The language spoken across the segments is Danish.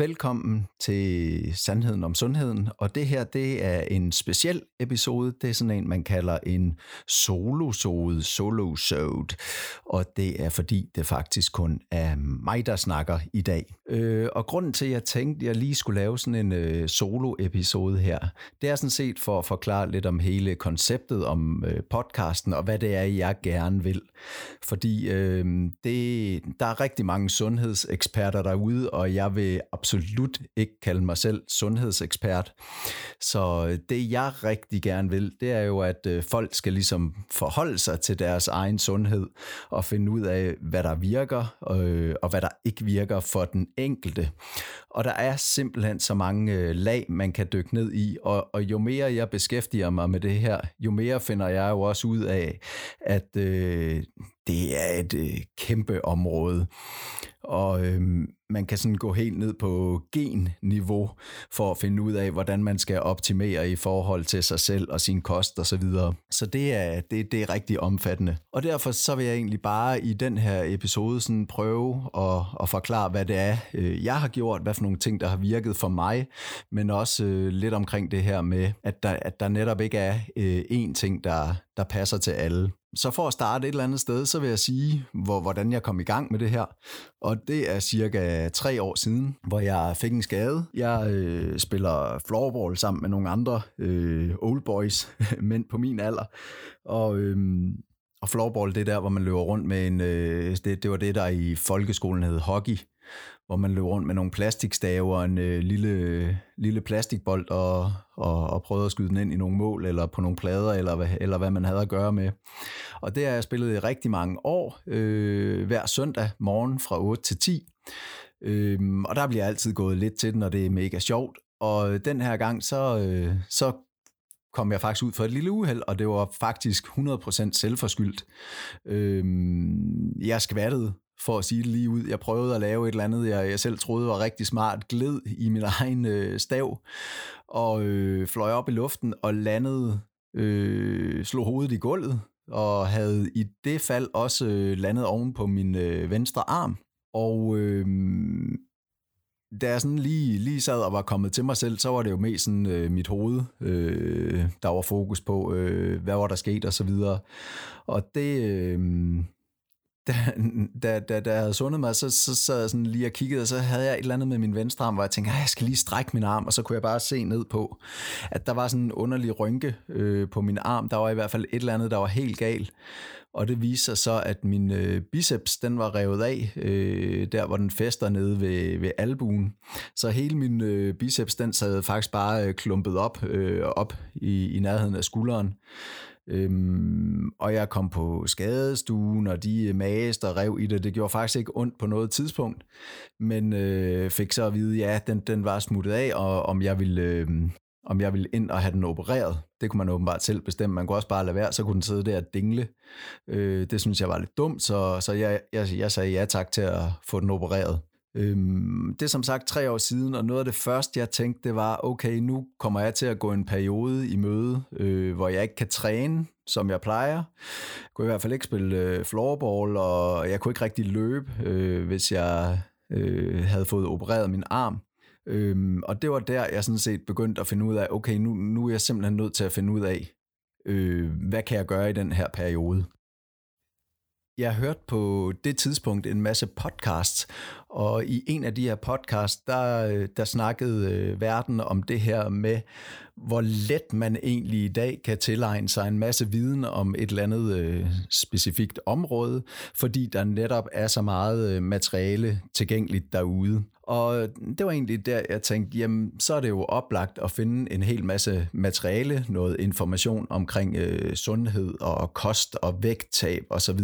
Velkommen til Sandheden om Sundheden, og det her, det er en speciel episode. Det er sådan en, man kalder en solosode, og det er fordi, det faktisk kun er mig, der snakker i dag. Og grunden til, at jeg tænkte, at jeg lige skulle lave sådan en solo-episode her, det er sådan set for at forklare lidt om hele konceptet om podcasten, og hvad det er, jeg gerne vil. Fordi der er rigtig mange sundhedseksperter derude, og jeg vil absolut ikke kalde mig selv sundhedsekspert. Så det, jeg rigtig gerne vil, det er jo, at folk skal ligesom forholde sig til deres egen sundhed og finde ud af, hvad der virker og hvad der ikke virker for den enkelte. Og der er simpelthen så mange lag, man kan dykke ned i, og jo mere jeg beskæftiger mig med det her, jo mere finder jeg jo også ud af, at det er et kæmpe område. Og man kan sådan gå helt ned på genniveau for at finde ud af, hvordan man skal optimere i forhold til sig selv og sin kost og så videre. Så det er rigtig omfattende. Og derfor så vil jeg egentlig bare i den her episode sådan prøve at forklare, hvad det er, jeg har gjort, hvad for nogle ting, der har virket for mig, men også lidt omkring det her med, at der netop ikke er én ting, der passer til alle. Så for at starte et eller andet sted, så vil jeg sige, hvordan jeg kom i gang med det her. Og det er cirka 3 år siden, hvor jeg fik en skade. Jeg spiller floorball sammen med nogle andre old boys, mænd på min alder. Og floorball, det er der, hvor man løber rundt med en... Det var det, der i folkeskolen hed hockey, hvor man løber rundt med nogle plastikstaver og en lille plastikbold og prøvede at skyde den ind i nogle mål eller på nogle plader eller hvad man havde at gøre med. Og det har jeg spillet i rigtig mange år, hver søndag morgen fra 8 til 10. Og der bliver jeg altid gået lidt til den, og det er mega sjovt. Og den her gang, så kom jeg faktisk ud for et lille uheld, og det var faktisk 100% selvforskyldt. Jeg skvattede, for at sige det lige ud. Jeg prøvede at lave et eller andet, jeg selv troede var rigtig smart, gled i min egen stav, og fløj op i luften og landede, slog hovedet i gulvet, og havde i det fald også landet oven på min venstre arm. Og da jeg sådan lige sad og var kommet til mig selv, så var det jo mest sådan mit hoved, der var fokus på, hvad var der sket og så videre. Og det... Da jeg havde sundet mig, så sad jeg sådan lige og kiggede, og så havde jeg et eller andet med min venstre arm, hvor jeg tænkte, jeg skal lige strække min arm, og så kunne jeg bare se ned på, at der var sådan en underlig rynke på min arm. Der var i hvert fald et eller andet, der var helt galt. Og det viste sig så, at min biceps, den var revet af, der hvor den fester nede ved albuen. Så hele min biceps, den sad faktisk bare klumpet op i nærheden af skulderen. Og jeg kom på skadestuen, og de mageste og rev i det. Det gjorde faktisk ikke ondt på noget tidspunkt, men fik så at vide, ja, den var smuttet af, og om jeg ville ind og have den opereret. Det kunne man åbenbart selv bestemme. Man kunne også bare lade være, så kunne den sidde der og dingle. Det synes jeg var lidt dumt, så jeg sagde ja tak til at få den opereret. Det er som sagt 3 år siden, og noget af det første, jeg tænkte, det var, okay, nu kommer jeg til at gå en periode i møde, hvor jeg ikke kan træne, som jeg plejer. Jeg kunne i hvert fald ikke spille floorball, og jeg kunne ikke rigtig løbe, hvis jeg havde fået opereret min arm. Og det var der, jeg sådan set begyndte at finde ud af, okay, nu er jeg simpelthen nødt til at finde ud af, hvad kan jeg gøre i den her periode? Jeg hørte på det tidspunkt en masse podcasts, og i en af de her podcasts, der snakkede verden om det her med, hvor let man egentlig i dag kan tilegne sig en masse viden om et eller andet specifikt område, fordi der netop er så meget materiale tilgængeligt derude. Og det var egentlig der, jeg tænkte, jamen så er det jo oplagt at finde en hel masse materiale, noget information omkring sundhed og kost og vægttab osv.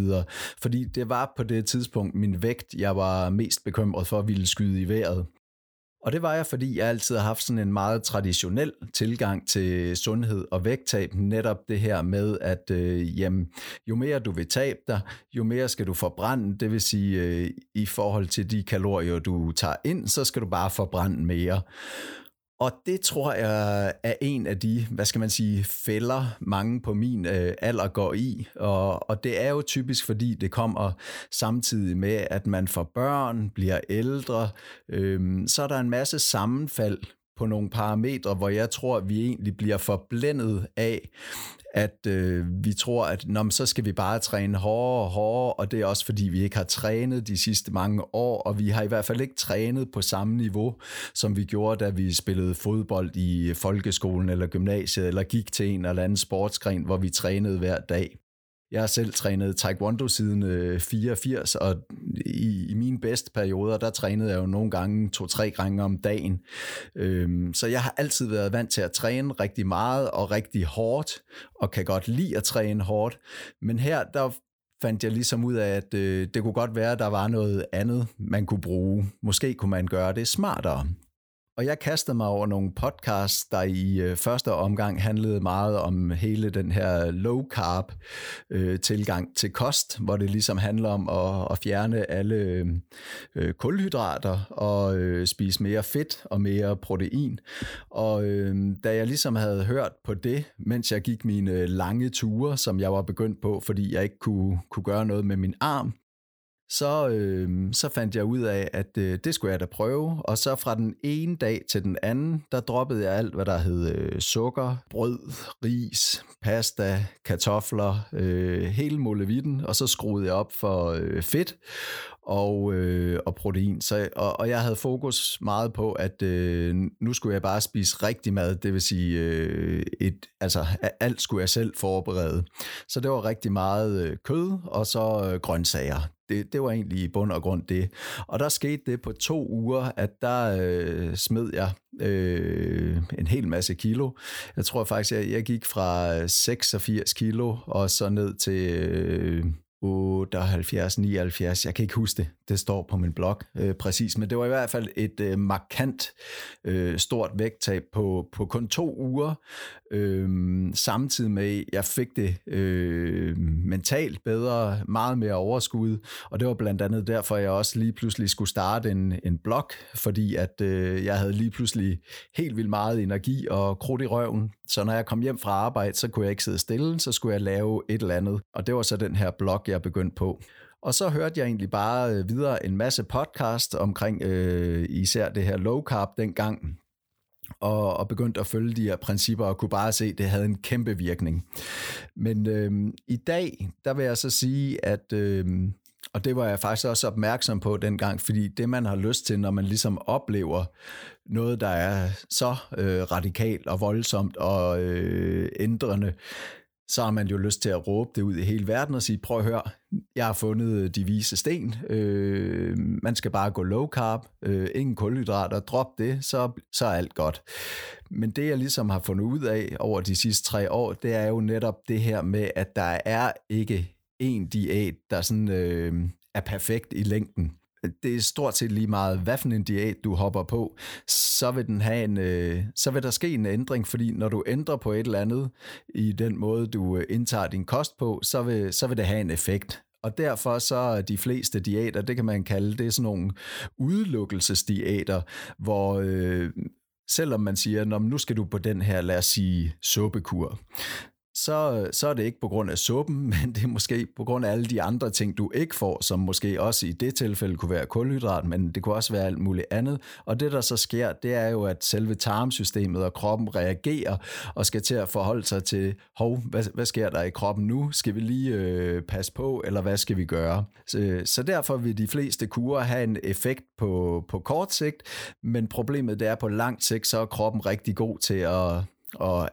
Fordi det var på det tidspunkt min vægt, jeg var mest bekymret for at ville skyde i vejret. Og det var jeg, fordi jeg altid har haft sådan en meget traditionel tilgang til sundhed og vægttab, netop det her med, at jo mere du vil tabe dig, jo mere skal du forbrænde, det vil sige i forhold til de kalorier, du tager ind, så skal du bare forbrænde mere. Og det tror jeg er en af de, hvad skal man sige, fælder mange på min alder går i. Og det er jo typisk, fordi det kommer samtidig med, at man får børn, bliver ældre. Så er der en masse sammenfald på nogle parametre, hvor jeg tror, at vi egentlig bliver forblændet af, at vi tror, at så skal vi bare træne hårdere, og det er også fordi, vi ikke har trænet de sidste mange år, og vi har i hvert fald ikke trænet på samme niveau, som vi gjorde, da vi spillede fodbold i folkeskolen eller gymnasiet, eller gik til en eller anden sportsgren, hvor vi trænede hver dag. Jeg har selv trænet taekwondo siden 84, og i mine bedste perioder, der trænede jeg jo nogle gange 2-3 gange om dagen. Så jeg har altid været vant til at træne rigtig meget og rigtig hårdt, og kan godt lide at træne hårdt. Men her, der fandt jeg ligesom ud af, at det kunne godt være, at der var noget andet, man kunne bruge. Måske kunne man gøre det smartere. Og jeg kastede mig over nogle podcasts, der i første omgang handlede meget om hele den her low-carb tilgang til kost, hvor det ligesom handler om at fjerne alle kulhydrater og spise mere fedt og mere protein. Og da jeg ligesom havde hørt på det, mens jeg gik mine lange ture, som jeg var begyndt på, fordi jeg ikke kunne gøre noget med min arm, så fandt jeg ud af, at det skulle jeg da prøve, og så fra den ene dag til den anden, der droppede jeg alt, hvad der hed sukker, brød, ris, pasta, kartofler, hele molevitten, og så skruede jeg op for fedt og protein. Og jeg havde fokus meget på, at nu skulle jeg bare spise rigtig mad, det vil sige, alt skulle jeg selv forberede. Så det var rigtig meget kød, og så grøntsager. Det var egentlig i bund og grund det. Og der skete det på 2 uger, at der smed jeg en hel masse kilo. Jeg tror faktisk, jeg gik fra 86 kilo og så ned til 78, 79. Jeg kan ikke huske det. Det står på min blog præcis. Men det var i hvert fald et markant stort vægttab på kun 2 uger. Samtidig med, jeg fik det mentalt bedre, meget mere overskud, og det var blandt andet derfor, jeg også lige pludselig skulle starte en blog, fordi at jeg havde lige pludselig helt vildt meget energi og krudt i røven, så når jeg kom hjem fra arbejde, så kunne jeg ikke sidde stille, så skulle jeg lave et eller andet, og det var så den her blog, jeg begyndte på. Og så hørte jeg egentlig bare videre en masse podcast omkring især det her low carb dengang, og begyndte at følge de her principper, og kunne bare se, at det havde en kæmpe virkning. Men i dag, der vil jeg så sige, at, og det var jeg faktisk også opmærksom på dengang, fordi det, man har lyst til, når man ligesom oplever noget, der er så radikalt og voldsomt og ændrende, så har man jo lyst til at råbe det ud i hele verden og sige, prøv at høre, jeg har fundet de vise sten, man skal bare gå low carb, ingen kulhydrater, drop det, så er alt godt. Men det, jeg ligesom har fundet ud af over de sidste 3 år, det er jo netop det her med, at der er ikke én diæt, der sådan, er perfekt i længden. Det er stort set lige meget, hvad for en diæt du hopper på, så vil der ske en ændring, fordi når du ændrer på et eller andet i den måde, du indtager din kost på, så vil det have en effekt. Og derfor så de fleste diæter, det kan man kalde, det sådan nogle udelukkelsesdiæter, hvor selvom man siger, nu skal du på den her, lad os sige, suppekur, så er det ikke på grund af suppen, men det er måske på grund af alle de andre ting, du ikke får, som måske også i det tilfælde kunne være kulhydrat, men det kunne også være alt muligt andet. Og det, der så sker, det er jo, at selve tarmsystemet og kroppen reagerer og skal til at forholde sig til, hvad sker der i kroppen nu? Skal vi lige passe på, eller hvad skal vi gøre? Så derfor vil de fleste kurer have en effekt på kort sigt, men problemet det er, på lang sigt, så er kroppen rigtig god til at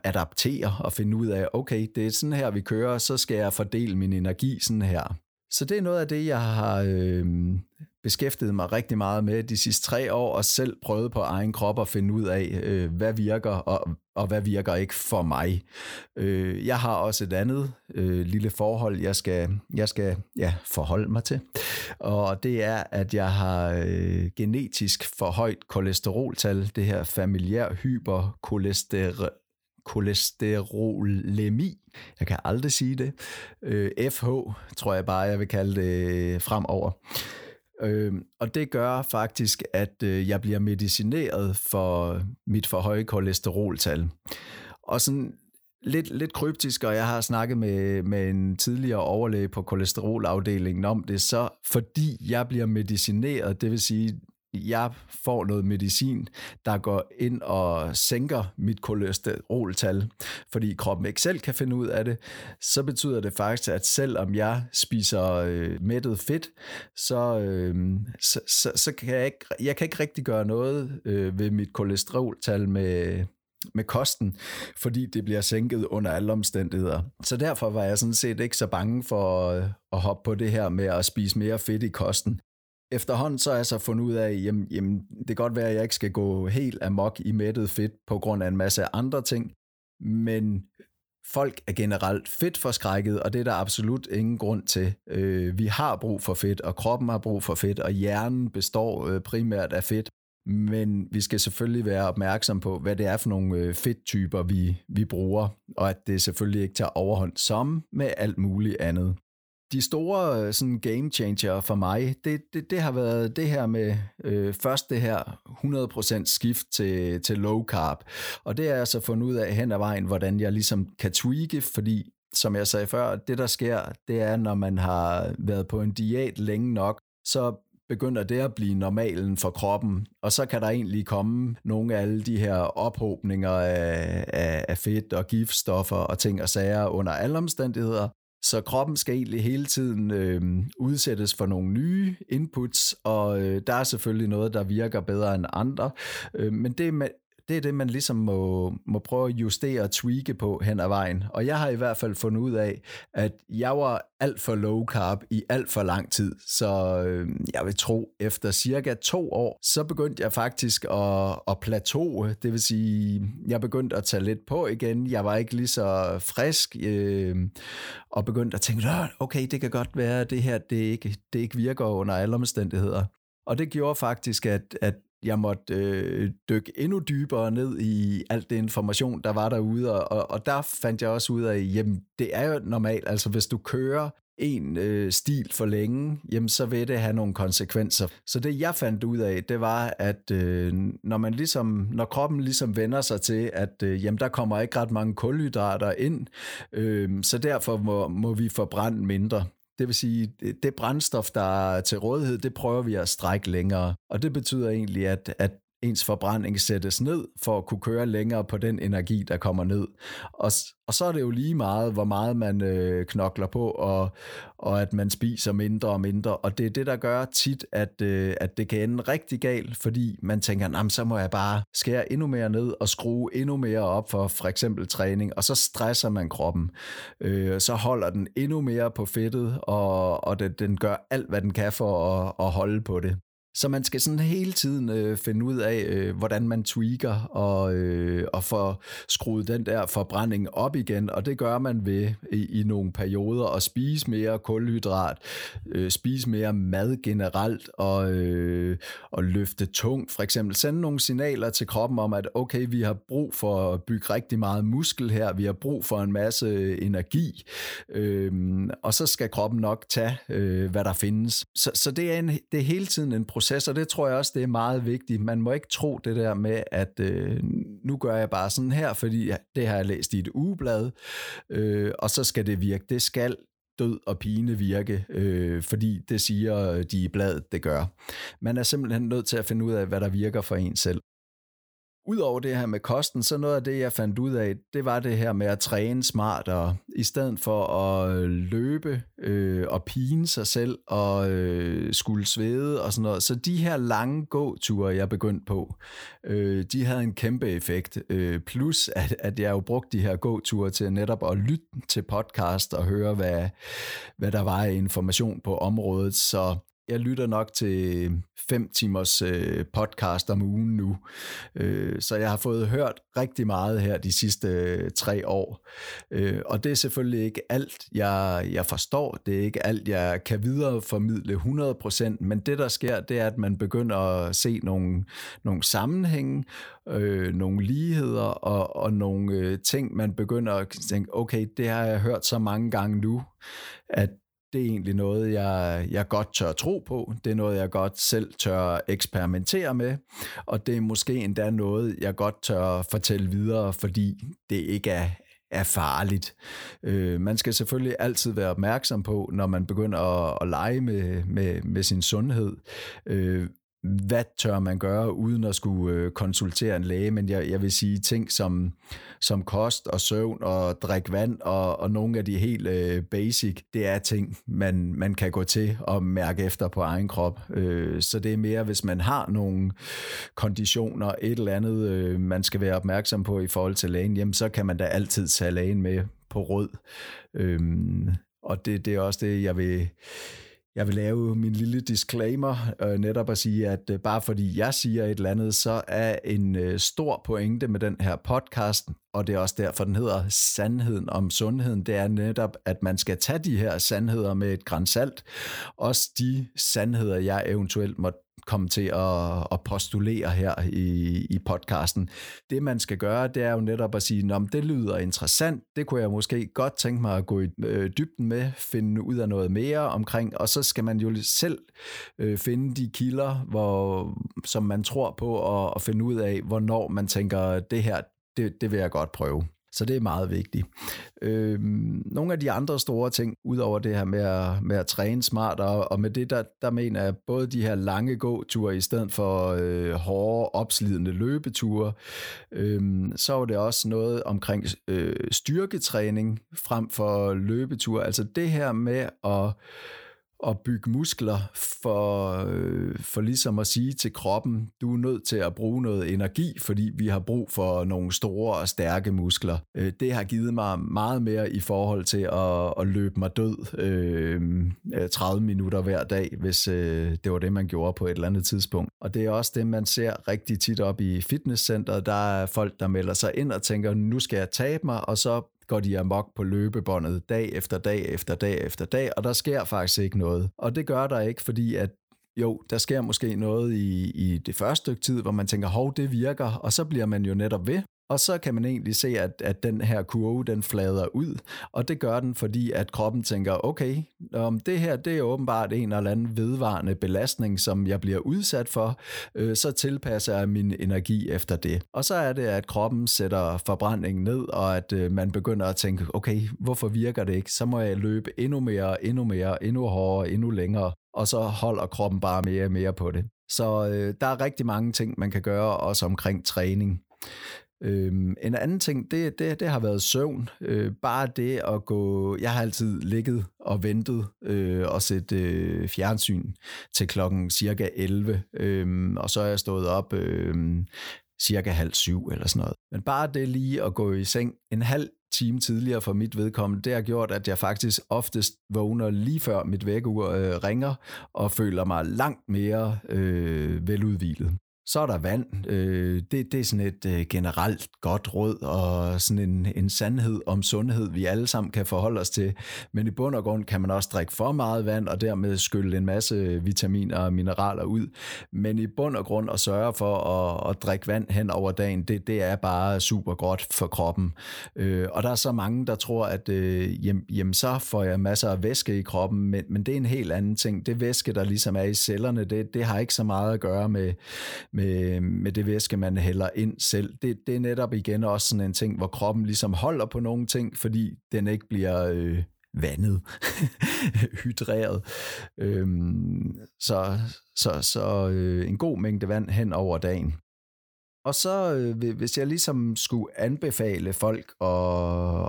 adaptere og finde ud af, okay, det er sådan her, vi kører, så skal jeg fordele min energi sådan her. Så det er noget af det, jeg har beskæftiget mig rigtig meget med de sidste 3 år, og selv prøvet på egen krop at finde ud af, hvad virker og hvad virker ikke for mig. Jeg har også et andet lille forhold, jeg skal forholde mig til, og det er, at jeg har genetisk for højt kolesteroltal, det her familiær hyperkolesterolemi. Jeg kan aldrig sige det. FH tror jeg bare, jeg vil kalde det fremover. Og det gør faktisk, at jeg bliver medicineret for mit for høje kolesteroltal. Og sådan lidt kryptisk, og jeg har snakket med en tidligere overlæge på kolesterolafdelingen om det, så fordi jeg bliver medicineret, det vil sige, jeg får noget medicin, der går ind og sænker mit kolesteroltal, fordi kroppen ikke selv kan finde ud af det, så betyder det faktisk, at selvom jeg spiser mættet fedt, så kan jeg kan ikke rigtig gøre noget ved mit kolesteroltal med kosten, fordi det bliver sænket under alle omstændigheder. Så derfor var jeg sådan set ikke så bange for at hoppe på det her med at spise mere fedt i kosten. Efterhånden så har jeg så fundet ud af, at det kan godt være, at jeg ikke skal gå helt amok i mættet fedt på grund af en masse andre ting, men folk er generelt fedtforskrækket, og det er der absolut ingen grund til. Vi har brug for fedt, og kroppen har brug for fedt, og hjernen består primært af fedt, men vi skal selvfølgelig være opmærksom på, hvad det er for nogle fedttyper, vi bruger, og at det selvfølgelig ikke tager overhånd som med alt muligt andet. De store sådan game changer for mig, det har været det her med først det her 100% skift til low carb. Og det har jeg så fundet ud af hen ad vejen, hvordan jeg ligesom kan tweake, fordi som jeg sagde før, det der sker, det er, når man har været på en diæt længe nok, så begynder det at blive normalen for kroppen, og så kan der egentlig komme nogle af alle de her ophobninger af fedt og giftstoffer og ting og sager under alle omstændigheder. Så kroppen skal egentlig hele tiden udsættes for nogle nye inputs, og der er selvfølgelig noget, der virker bedre end andre, men det er det, man ligesom må prøve at justere og tweake på hen ad vejen. Og jeg har i hvert fald fundet ud af, at jeg var alt for low carb i alt for lang tid, så jeg vil tro, efter cirka 2 år, så begyndte jeg faktisk at plateaue, det vil sige, jeg begyndte at tage lidt på igen, jeg var ikke lige så frisk, og begyndte at tænke, okay, det kan godt være, at det her, det ikke virker under alle omstændigheder. Og det gjorde faktisk, at jeg måtte dykke endnu dybere ned i alt det information, der var derude, og der fandt jeg også ud af, jamen det er jo normalt, altså hvis du kører en stil for længe, jamen så vil det have nogle konsekvenser. Så det jeg fandt ud af, det var, at når kroppen ligesom vender sig til, at jamen der kommer ikke ret mange kulhydrater ind, så derfor må vi forbrænde mindre. Det vil sige, det brændstof, der er til rådighed, det prøver vi at strække længere. Og det betyder egentlig, at ens forbrænding sættes ned for at kunne køre længere på den energi, der kommer ned. Og så er det jo lige meget, hvor meget man knokler på, og at man spiser mindre og mindre. Og det er det, der gør tit, at det kan ende rigtig galt, fordi man tænker, så må jeg bare skære endnu mere ned og skrue endnu mere op for eksempel træning, og så stresser man kroppen. Så holder den endnu mere på fedtet, og den gør alt, hvad den kan for at holde på det. Så man skal sådan hele tiden finde ud af, hvordan man tweaker og får skruet den der forbrænding op igen, og det gør man ved i nogle perioder at spise mere kulhydrat, spise mere mad generelt og løfte tungt. For eksempel sende nogle signaler til kroppen om, at okay, vi har brug for at bygge rigtig meget muskel her, vi har brug for en masse energi, og så skal kroppen nok tage, hvad der findes. Så det er hele tiden en proces, og det tror jeg også, det er meget vigtigt. Man må ikke tro det der med, at nu gør jeg bare sådan her, fordi det har jeg læst i et ugeblad, og så skal det virke. Det skal død og pine virke, fordi det siger de i bladet, det gør. Man er simpelthen nødt til at finde ud af, hvad der virker for en selv. Udover det her med kosten, så noget af det, jeg fandt ud af, det var det her med at træne smartere, i stedet for at løbe og pine sig selv og skulle svede og sådan noget. Så de her lange gåture, jeg begyndte på, de havde en kæmpe effekt. Plus, at jeg jo brugte de her gåture til netop at lytte til podcast og høre, hvad der var af information på området, så jeg lytter nok til 5 timers podcast om ugen nu, så jeg har fået hørt rigtig meget her de sidste 3 år. Og det er selvfølgelig ikke alt, jeg forstår, det er ikke alt, jeg kan videreformidle 100%, men det der sker, det er, at man begynder at se nogle sammenhænge, nogle ligheder og nogle ting, man begynder at tænke, okay, det har jeg hørt så mange gange nu, at det er egentlig noget, jeg godt tør tro på. Det er noget, jeg godt selv tør eksperimentere med. Og det er måske endda noget, jeg godt tør fortælle videre, fordi det ikke er farligt. Man skal selvfølgelig altid være opmærksom på, når man begynder at lege med sin sundhed. Hvad tør man gøre, uden at skulle konsultere en læge? Men jeg vil sige ting som kost og søvn og drik vand og nogle af de helt basic, det er ting, man kan gå til og mærke efter på egen krop. Så det er mere, hvis man har nogle konditioner, et eller andet, man skal være opmærksom på i forhold til lægen, jamen så kan man da altid tage lægen med på råd. Og det er også det, jeg vil lave min lille disclaimer, netop at sige, at bare fordi jeg siger et eller andet, så er en stor pointe med den her podcast, og det er også derfor, den hedder Sandheden om Sundheden, det er netop, at man skal tage de her sandheder med et gran salt. Også de sandheder, jeg eventuelt måtte komme til at postulere her i podcasten. Det, man skal gøre, det er jo netop at sige, nå, det lyder interessant, det kunne jeg måske godt tænke mig at gå i dybden med, finde ud af noget mere omkring, og så skal man jo selv finde de kilder, som man tror på, og finde ud af, hvornår man tænker, det her, det vil jeg godt prøve. Så det er meget vigtigt. Nogle af de andre store ting, udover det her med at træne smart, og med det, der mener jeg både de her lange gåture i stedet for hårde, opslidende løbeture, så er det også noget omkring styrketræning frem for løbeture. Altså det her med at bygge muskler for ligesom at sige til kroppen, du er nødt til at bruge noget energi, fordi vi har brug for nogle store og stærke muskler. Det har givet mig meget mere i forhold til at løbe mig død 30 minutter hver dag, hvis det var det, man gjorde på et eller andet tidspunkt. Og det er også det, man ser rigtig tit op i fitnesscenteret. Der er folk, der melder sig ind og tænker, nu skal jeg tabe mig, og så går de amok på løbebåndet dag efter dag, og der sker faktisk ikke noget. Og det gør der ikke, fordi at jo, der sker måske noget i det første stykke tid, hvor man tænker, hov, det virker, og så bliver man jo netop ved. Og så kan man egentlig se, at den her kurve, den flader ud, og det gør den, fordi at kroppen tænker, okay, det her, det er åbenbart en eller anden vedvarende belastning, som jeg bliver udsat for, så tilpasser jeg min energi efter det. Og så er det, at kroppen sætter forbrændingen ned, og at man begynder at tænke, okay, hvorfor virker det ikke? Så må jeg løbe endnu mere, endnu hårdere, endnu længere, og så holder kroppen bare mere og mere på det. Så der er rigtig mange ting, man kan gøre, også omkring træning. En anden ting, det har været søvn. Bare det at gå... Jeg har altid ligget og ventet og set fjernsyn til klokken cirka 11. Og så er jeg stået op cirka 6:30 eller sådan noget. Men bare det lige at gå i seng en halv time tidligere for mit vedkommende, det har gjort, at jeg faktisk oftest vågner lige før mit vækkeur ringer og føler mig langt mere veludhvilet. Så er der vand. Det er sådan et generelt godt råd og sådan en sandhed om sundhed, vi alle sammen kan forholde os til. Men i bund og grund kan man også drikke for meget vand og dermed skylle en masse vitaminer og mineraler ud. Men i bund og grund at sørge for at drikke vand hen over dagen, det er bare super godt for kroppen. Og der er så mange, der tror, at jamen, så får jeg masser af væske i kroppen, men det er en helt anden ting. Det væske, der ligesom er i cellerne, det har ikke så meget at gøre med det væske, man hælder ind selv. Det er netop igen også sådan en ting, hvor kroppen ligesom holder på nogle ting, fordi den ikke bliver vandet, hydreret. Så en god mængde vand hen over dagen. Og så hvis jeg ligesom skulle anbefale folk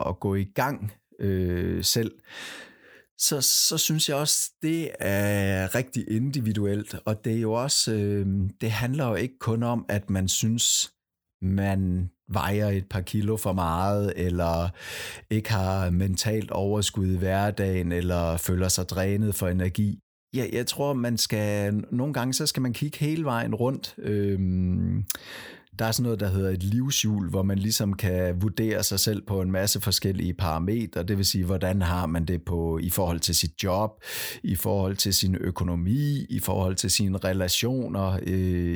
at gå i gang selv, så synes jeg også, det er rigtig individuelt, og det er jo også, det handler jo ikke kun om, at man synes, man vejer et par kilo for meget, eller ikke har mentalt overskud i hverdagen, eller føler sig drænet for energi. Ja, jeg tror, man skal, nogle gange, så skal man kigge hele vejen rundt. Der er sådan noget, der hedder et livshjul, hvor man ligesom kan vurdere sig selv på en masse forskellige parametre. Det vil sige, hvordan har man det på i forhold til sit job, i forhold til sin økonomi, i forhold til sine relationer,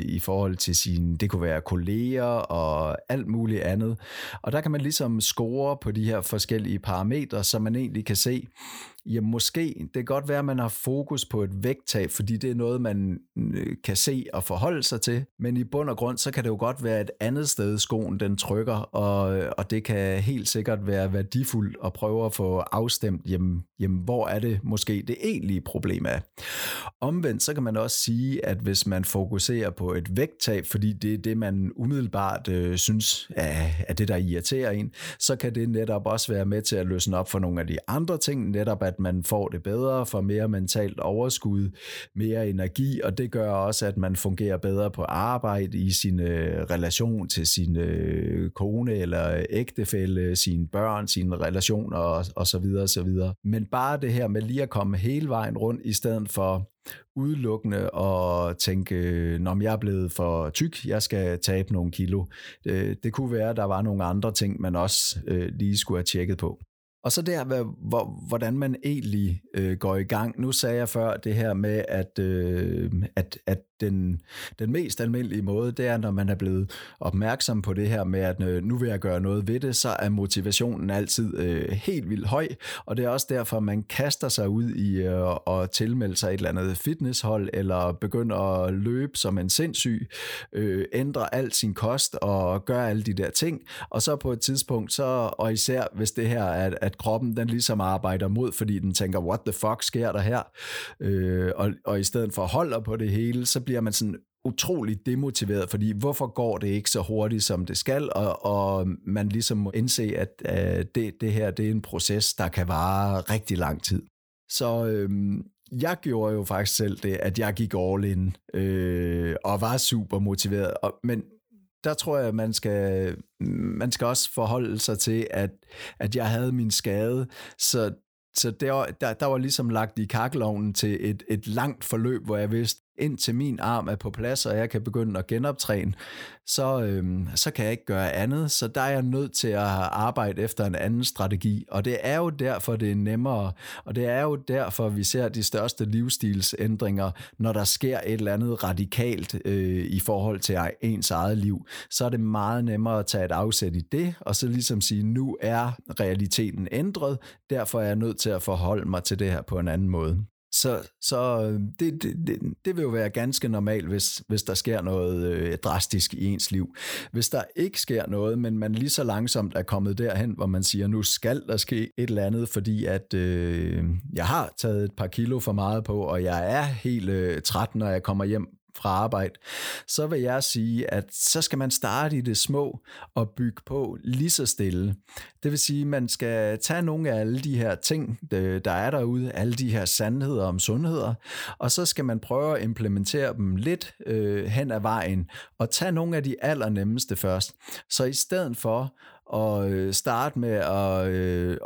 i forhold til sine, det kunne være kolleger og alt muligt andet. Og der kan man ligesom score på de her forskellige parametre, så man egentlig kan se, Ja, måske. Det kan godt være, at man har fokus på et vægttab, fordi det er noget, man kan se og forholde sig til. Men i bund og grund, så kan det jo godt være et andet sted, skoen den trykker, og det kan helt sikkert være værdifuldt at prøve at få afstemt, jamen, hvor er det måske det egentlige problem er. Omvendt, så kan man også sige, at hvis man fokuserer på et vægttab, fordi det er det, man umiddelbart synes er det, der irriterer en, så kan det netop også være med til at løsne op for nogle af de andre ting, netop at man får det bedre, får mere mentalt overskud, mere energi, og det gør også, at man fungerer bedre på arbejde, i sin relation til sin kone eller ægtefælle, sine børn, sine relationer og så videre og så videre. Men bare det her med lige at komme hele vejen rundt, i stedet for udelukkende at tænke, når jeg er blevet for tyk, jeg skal tabe nogle kilo. Det kunne være, at der var nogle andre ting, man også lige skulle have tjekket på. Og så hvordan man egentlig går i gang. Nu sagde jeg før det her med, at den mest almindelige måde, det er, når man er blevet opmærksom på det her med, at nu vil jeg gøre noget ved det, så er motivationen altid helt vildt høj, og det er også derfor, man kaster sig ud i at tilmelde sig et eller andet fitnesshold, eller begynder at løbe som en sindssyg, ændre alt sin kost og gøre alle de der ting, og så på et tidspunkt, så, og især hvis det her er, at kroppen den ligesom arbejder mod, fordi den tænker, what the fuck sker der her? Og i stedet for holder på det hele, så bliver man sådan utroligt demotiveret, fordi hvorfor går det ikke så hurtigt, som det skal, og man ligesom må indse, at det her det er en proces, der kan vare rigtig lang tid. Så jeg gjorde jo faktisk selv det, at jeg gik all in og var super motiveret, men der tror jeg, at man skal også forholde sig til, at jeg havde min skade, så der var ligesom lagt i kakkelovnen til et langt forløb, hvor jeg vidste, indtil min arm er på plads, og jeg kan begynde at genoptræne, så kan jeg ikke gøre andet. Så der er jeg nødt til at arbejde efter en anden strategi. Og det er jo derfor, det er nemmere. Og det er jo derfor, vi ser de største livsstilsændringer, når der sker et eller andet radikalt i forhold til ens eget liv. Så er det meget nemmere at tage et afsæt i det, og så ligesom sige, nu er realiteten ændret, derfor er jeg nødt til at forholde mig til det her på en anden måde. Så det vil jo være ganske normalt, hvis der sker noget drastisk i ens liv. Hvis der ikke sker noget, men man lige så langsomt er kommet derhen, hvor man siger, nu skal der ske et eller andet, fordi at jeg har taget et par kilo for meget på, og jeg er helt træt, når jeg kommer hjem fra arbejde, så vil jeg sige, at så skal man starte i det små og bygge på lige så stille. Det vil sige, at man skal tage nogle af alle de her ting, der er derude, alle de her sandheder om sundheder, og så skal man prøve at implementere dem lidt hen ad vejen, og tage nogle af de allernemmeste først. Så i stedet for og starte med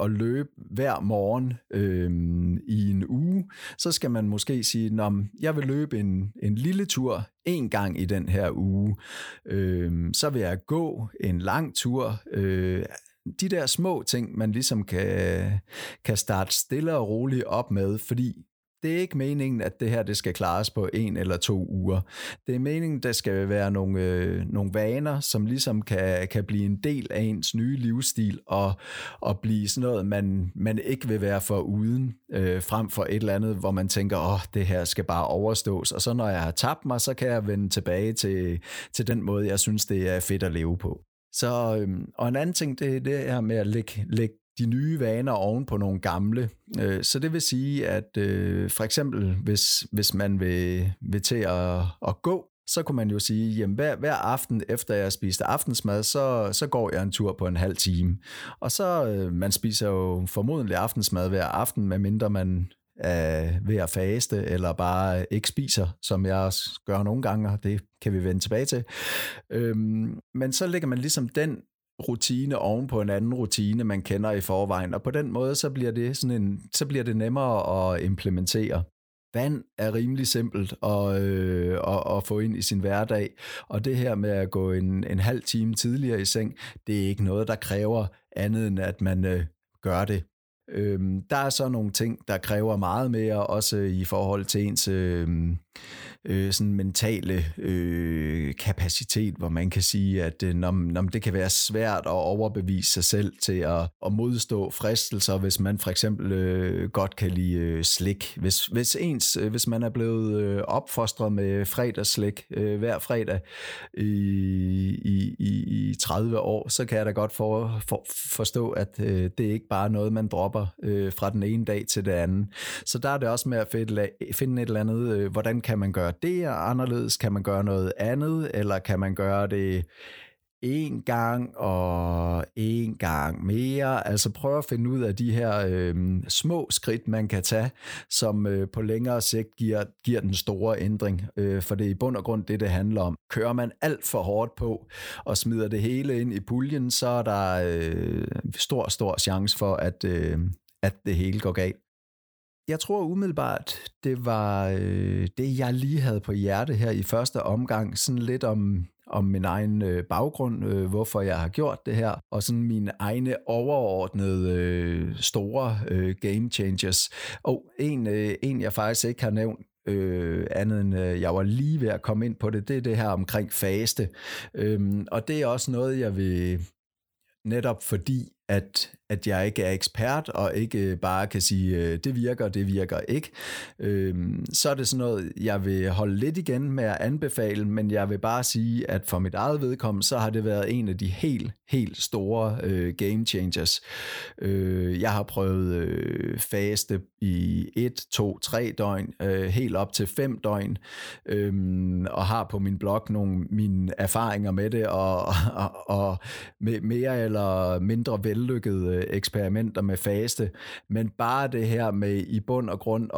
at løbe hver morgen i en uge, så skal man måske sige, at jeg vil løbe en lille tur en gang i den her uge. Så vil jeg gå en lang tur. De der små ting, man ligesom kan starte stille og roligt op med, fordi det er ikke meningen, at det her det skal klares på 1 eller 2 uger. Det er meningen, der skal være nogle vaner, som ligesom kan blive en del af ens nye livsstil og blive sådan noget, man ikke vil være for uden, frem for et eller andet, hvor man tænker, det her skal bare overstås. Og så når jeg har tabt mig, så kan jeg vende tilbage til den måde, jeg synes, det er fedt at leve på. Så, og en anden ting, det er det her med at lægge de nye vaner oven på nogle gamle. Så det vil sige, at for eksempel, hvis man vil til at gå, så kunne man jo sige, jamen hver aften efter jeg spiste aftensmad, så går jeg en tur på en halv time. Og så, man spiser jo formodentlig aftensmad hver aften, medmindre man er ved at faste, eller bare ikke spiser, som jeg gør nogle gange, og det kan vi vende tilbage til. Men så lægger man ligesom den rutine oven på en anden rutine, man kender i forvejen, og på den måde, så bliver det nemmere at implementere. Vand er rimelig simpelt at få ind i sin hverdag, og det her med at gå en halv time tidligere i seng, det er ikke noget, der kræver andet end, at man gør det. Der er så nogle ting, der kræver meget mere, også i forhold til ens sådan mentale kapacitet, hvor man kan sige, at det kan være svært at overbevise sig selv til at modstå fristelser, hvis man for eksempel godt kan lide slik. Hvis man er blevet opfostret med fredagsslik hver fredag i 30 år, så kan jeg da godt forstå, at det ikke bare er noget, man dropper fra den ene dag til den anden. Så der er det også med at finde et eller andet, hvordan kan man gøre det anderledes? Kan man gøre noget andet? Eller kan man gøre det en gang og en gang mere? Altså prøv at finde ud af de her små skridt, man kan tage, som på længere sigt giver den store ændring. For det er i bund og grund det handler om. Kører man alt for hårdt på og smider det hele ind i puljen, så er der stor chance for, at det hele går galt. Jeg tror umiddelbart, det var det, jeg lige havde på hjerte her i første omgang, sådan lidt om min egen baggrund, hvorfor jeg har gjort det her, og sådan mine egne overordnede store game changers. Og en, jeg faktisk ikke har nævnt, andet end jeg var lige ved at komme ind på det, det er det her omkring faste. Og det er også noget, jeg vil netop fordi, at jeg ikke er ekspert, og ikke bare kan sige, det virker, det virker ikke, så er det sådan noget, jeg vil holde lidt igen med at anbefale, men jeg vil bare sige, at for mit eget vedkommende, så har det været en af de helt, helt store game changers. Jeg har prøvet faste i 1, 2, 3 døgn, helt op til 5 døgn, og har på min blog nogle mine erfaringer med det, og med mere eller mindre vellykkede eksperimenter med faste, men bare det her med i bund og grund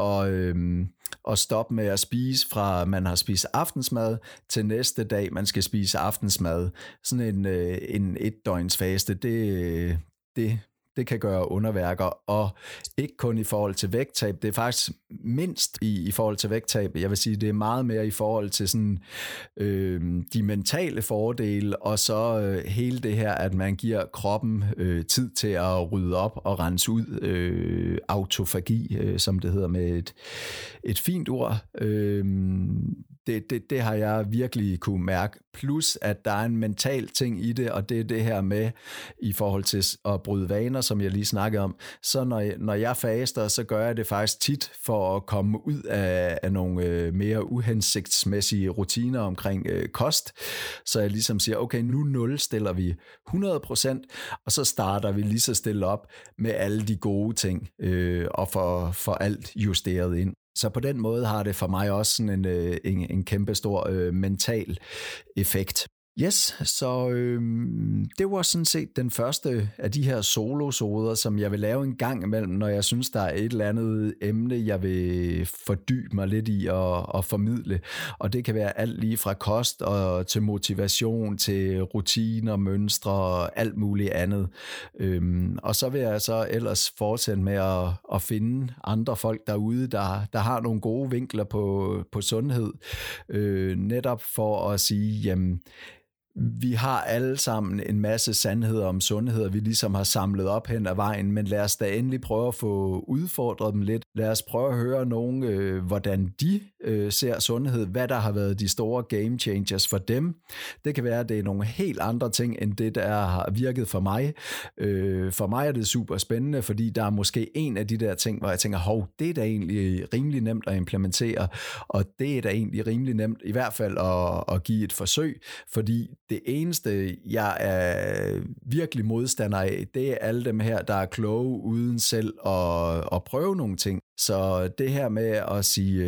og stoppe med at spise fra man har spist aftensmad til næste dag, man skal spise aftensmad. Sådan en etdøgnsfaste, det kan gøre underværker, og ikke kun i forhold til vægttab. Det er faktisk mindst i forhold til vægttab. Jeg vil sige, det er meget mere i forhold til sådan, de mentale fordele, og så hele det her, at man giver kroppen tid til at rydde op og rense ud. Autofagi, som det hedder med et fint ord. Det har jeg virkelig kunne mærke. Plus, at der er en mental ting i det, og det er det her med, i forhold til at bryde vaner, som jeg lige snakkede om. Så når jeg faster, så gør jeg det faktisk tit for at komme ud af nogle mere uhensigtsmæssige rutiner omkring kost. Så jeg ligesom siger, okay, nu nulstiller vi 100%, og så starter vi lige så stille op med alle de gode ting, og for alt justeret ind. Så på den måde har det for mig også sådan en kæmpe stor mental effekt. Yes, så det var sådan set den første af de her solosoder, som jeg vil lave en gang imellem, når jeg synes, der er et eller andet emne, jeg vil fordybe mig lidt i og formidle. Og det kan være alt lige fra kost og til motivation, til rutiner, mønstre og alt muligt andet. Og så vil jeg så ellers fortsætte med at finde andre folk derude, der har nogle gode vinkler på sundhed, netop for at sige, jamen, vi har alle sammen en masse sandheder om sundhed, vi ligesom har samlet op hen ad vejen, men lad os da endelig prøve at få udfordret dem lidt. Lad os prøve at høre nogen, hvordan de ser sundhed, hvad der har været de store game changers for dem. Det kan være, at det er nogle helt andre ting, end det, der har virket for mig. For mig er det super spændende, fordi der er måske en af de der ting, hvor jeg tænker, hov, det er da egentlig rimelig nemt at implementere, og det er da egentlig rimelig nemt, i hvert fald at give et forsøg, fordi det eneste, jeg er virkelig modstander af, det er alle dem her, der er kloge uden selv at prøve nogle ting. Så det her med at sige,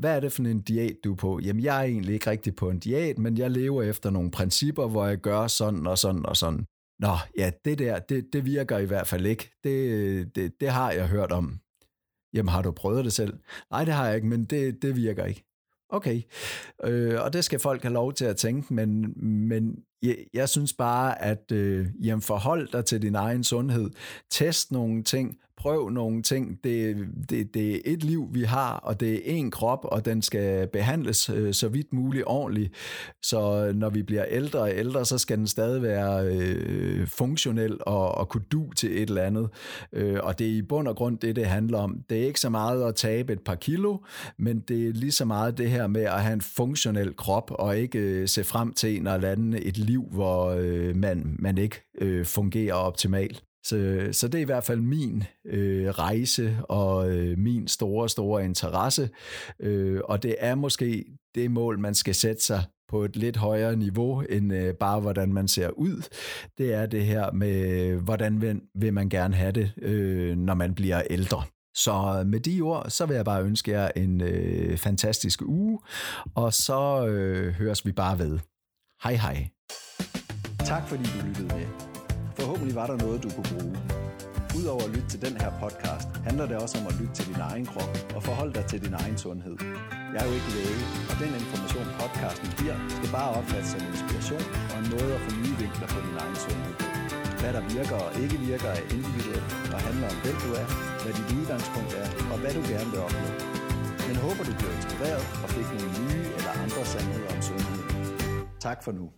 hvad er det for en diæt, du er på? Jamen, jeg er egentlig ikke rigtig på en diæt, men jeg lever efter nogle principper, hvor jeg gør sådan og sådan og sådan. Nå, ja, det der, det virker i hvert fald ikke. Det har jeg hørt om. Jamen, har du prøvet det selv? Nej, det har jeg ikke, men det virker ikke. Okay, og det skal folk have lov til at tænke, men Jeg synes bare, at jamen forhold dig til din egen sundhed. Test nogle ting, prøv nogle ting. Det er et liv, vi har, og det er én krop, og den skal behandles så vidt muligt ordentligt. Så når vi bliver ældre og ældre, så skal den stadig være funktionel og kunne du til et eller andet. Og det er i bund og grund det handler om. Det er ikke så meget at tabe et par kilo, men det er lige så meget det her med at have en funktionel krop, og ikke se frem til en eller anden et liv, hvor man ikke fungerer optimalt. Så det er i hvert fald min rejse og min store interesse, og det er måske det mål, man skal sætte sig på et lidt højere niveau, end bare hvordan man ser ud. Det er det her med, hvordan vil man gerne have det, når man bliver ældre. Så med de ord, så vil jeg bare ønske jer en fantastisk uge, og så høres vi bare ved. Hej hej. Tak fordi du lyttede med. Forhåbentlig var der noget, du kunne bruge. Udover at lytte til den her podcast, handler det også om at lytte til din egen krop og forholde dig til din egen sundhed. Jeg er jo ikke læge, og den information podcasten giver, skal bare opfattes som inspiration og en måde at få nye vinkler på din egen sundhed. Hvad der virker og ikke virker er individuelt og handler om, hvem du er, hvad dit udgangspunkt er og hvad du gerne vil opnå. Men håber du bliver inspireret og fik nogle nye eller andre sandheder om sundhed. Tak for nu.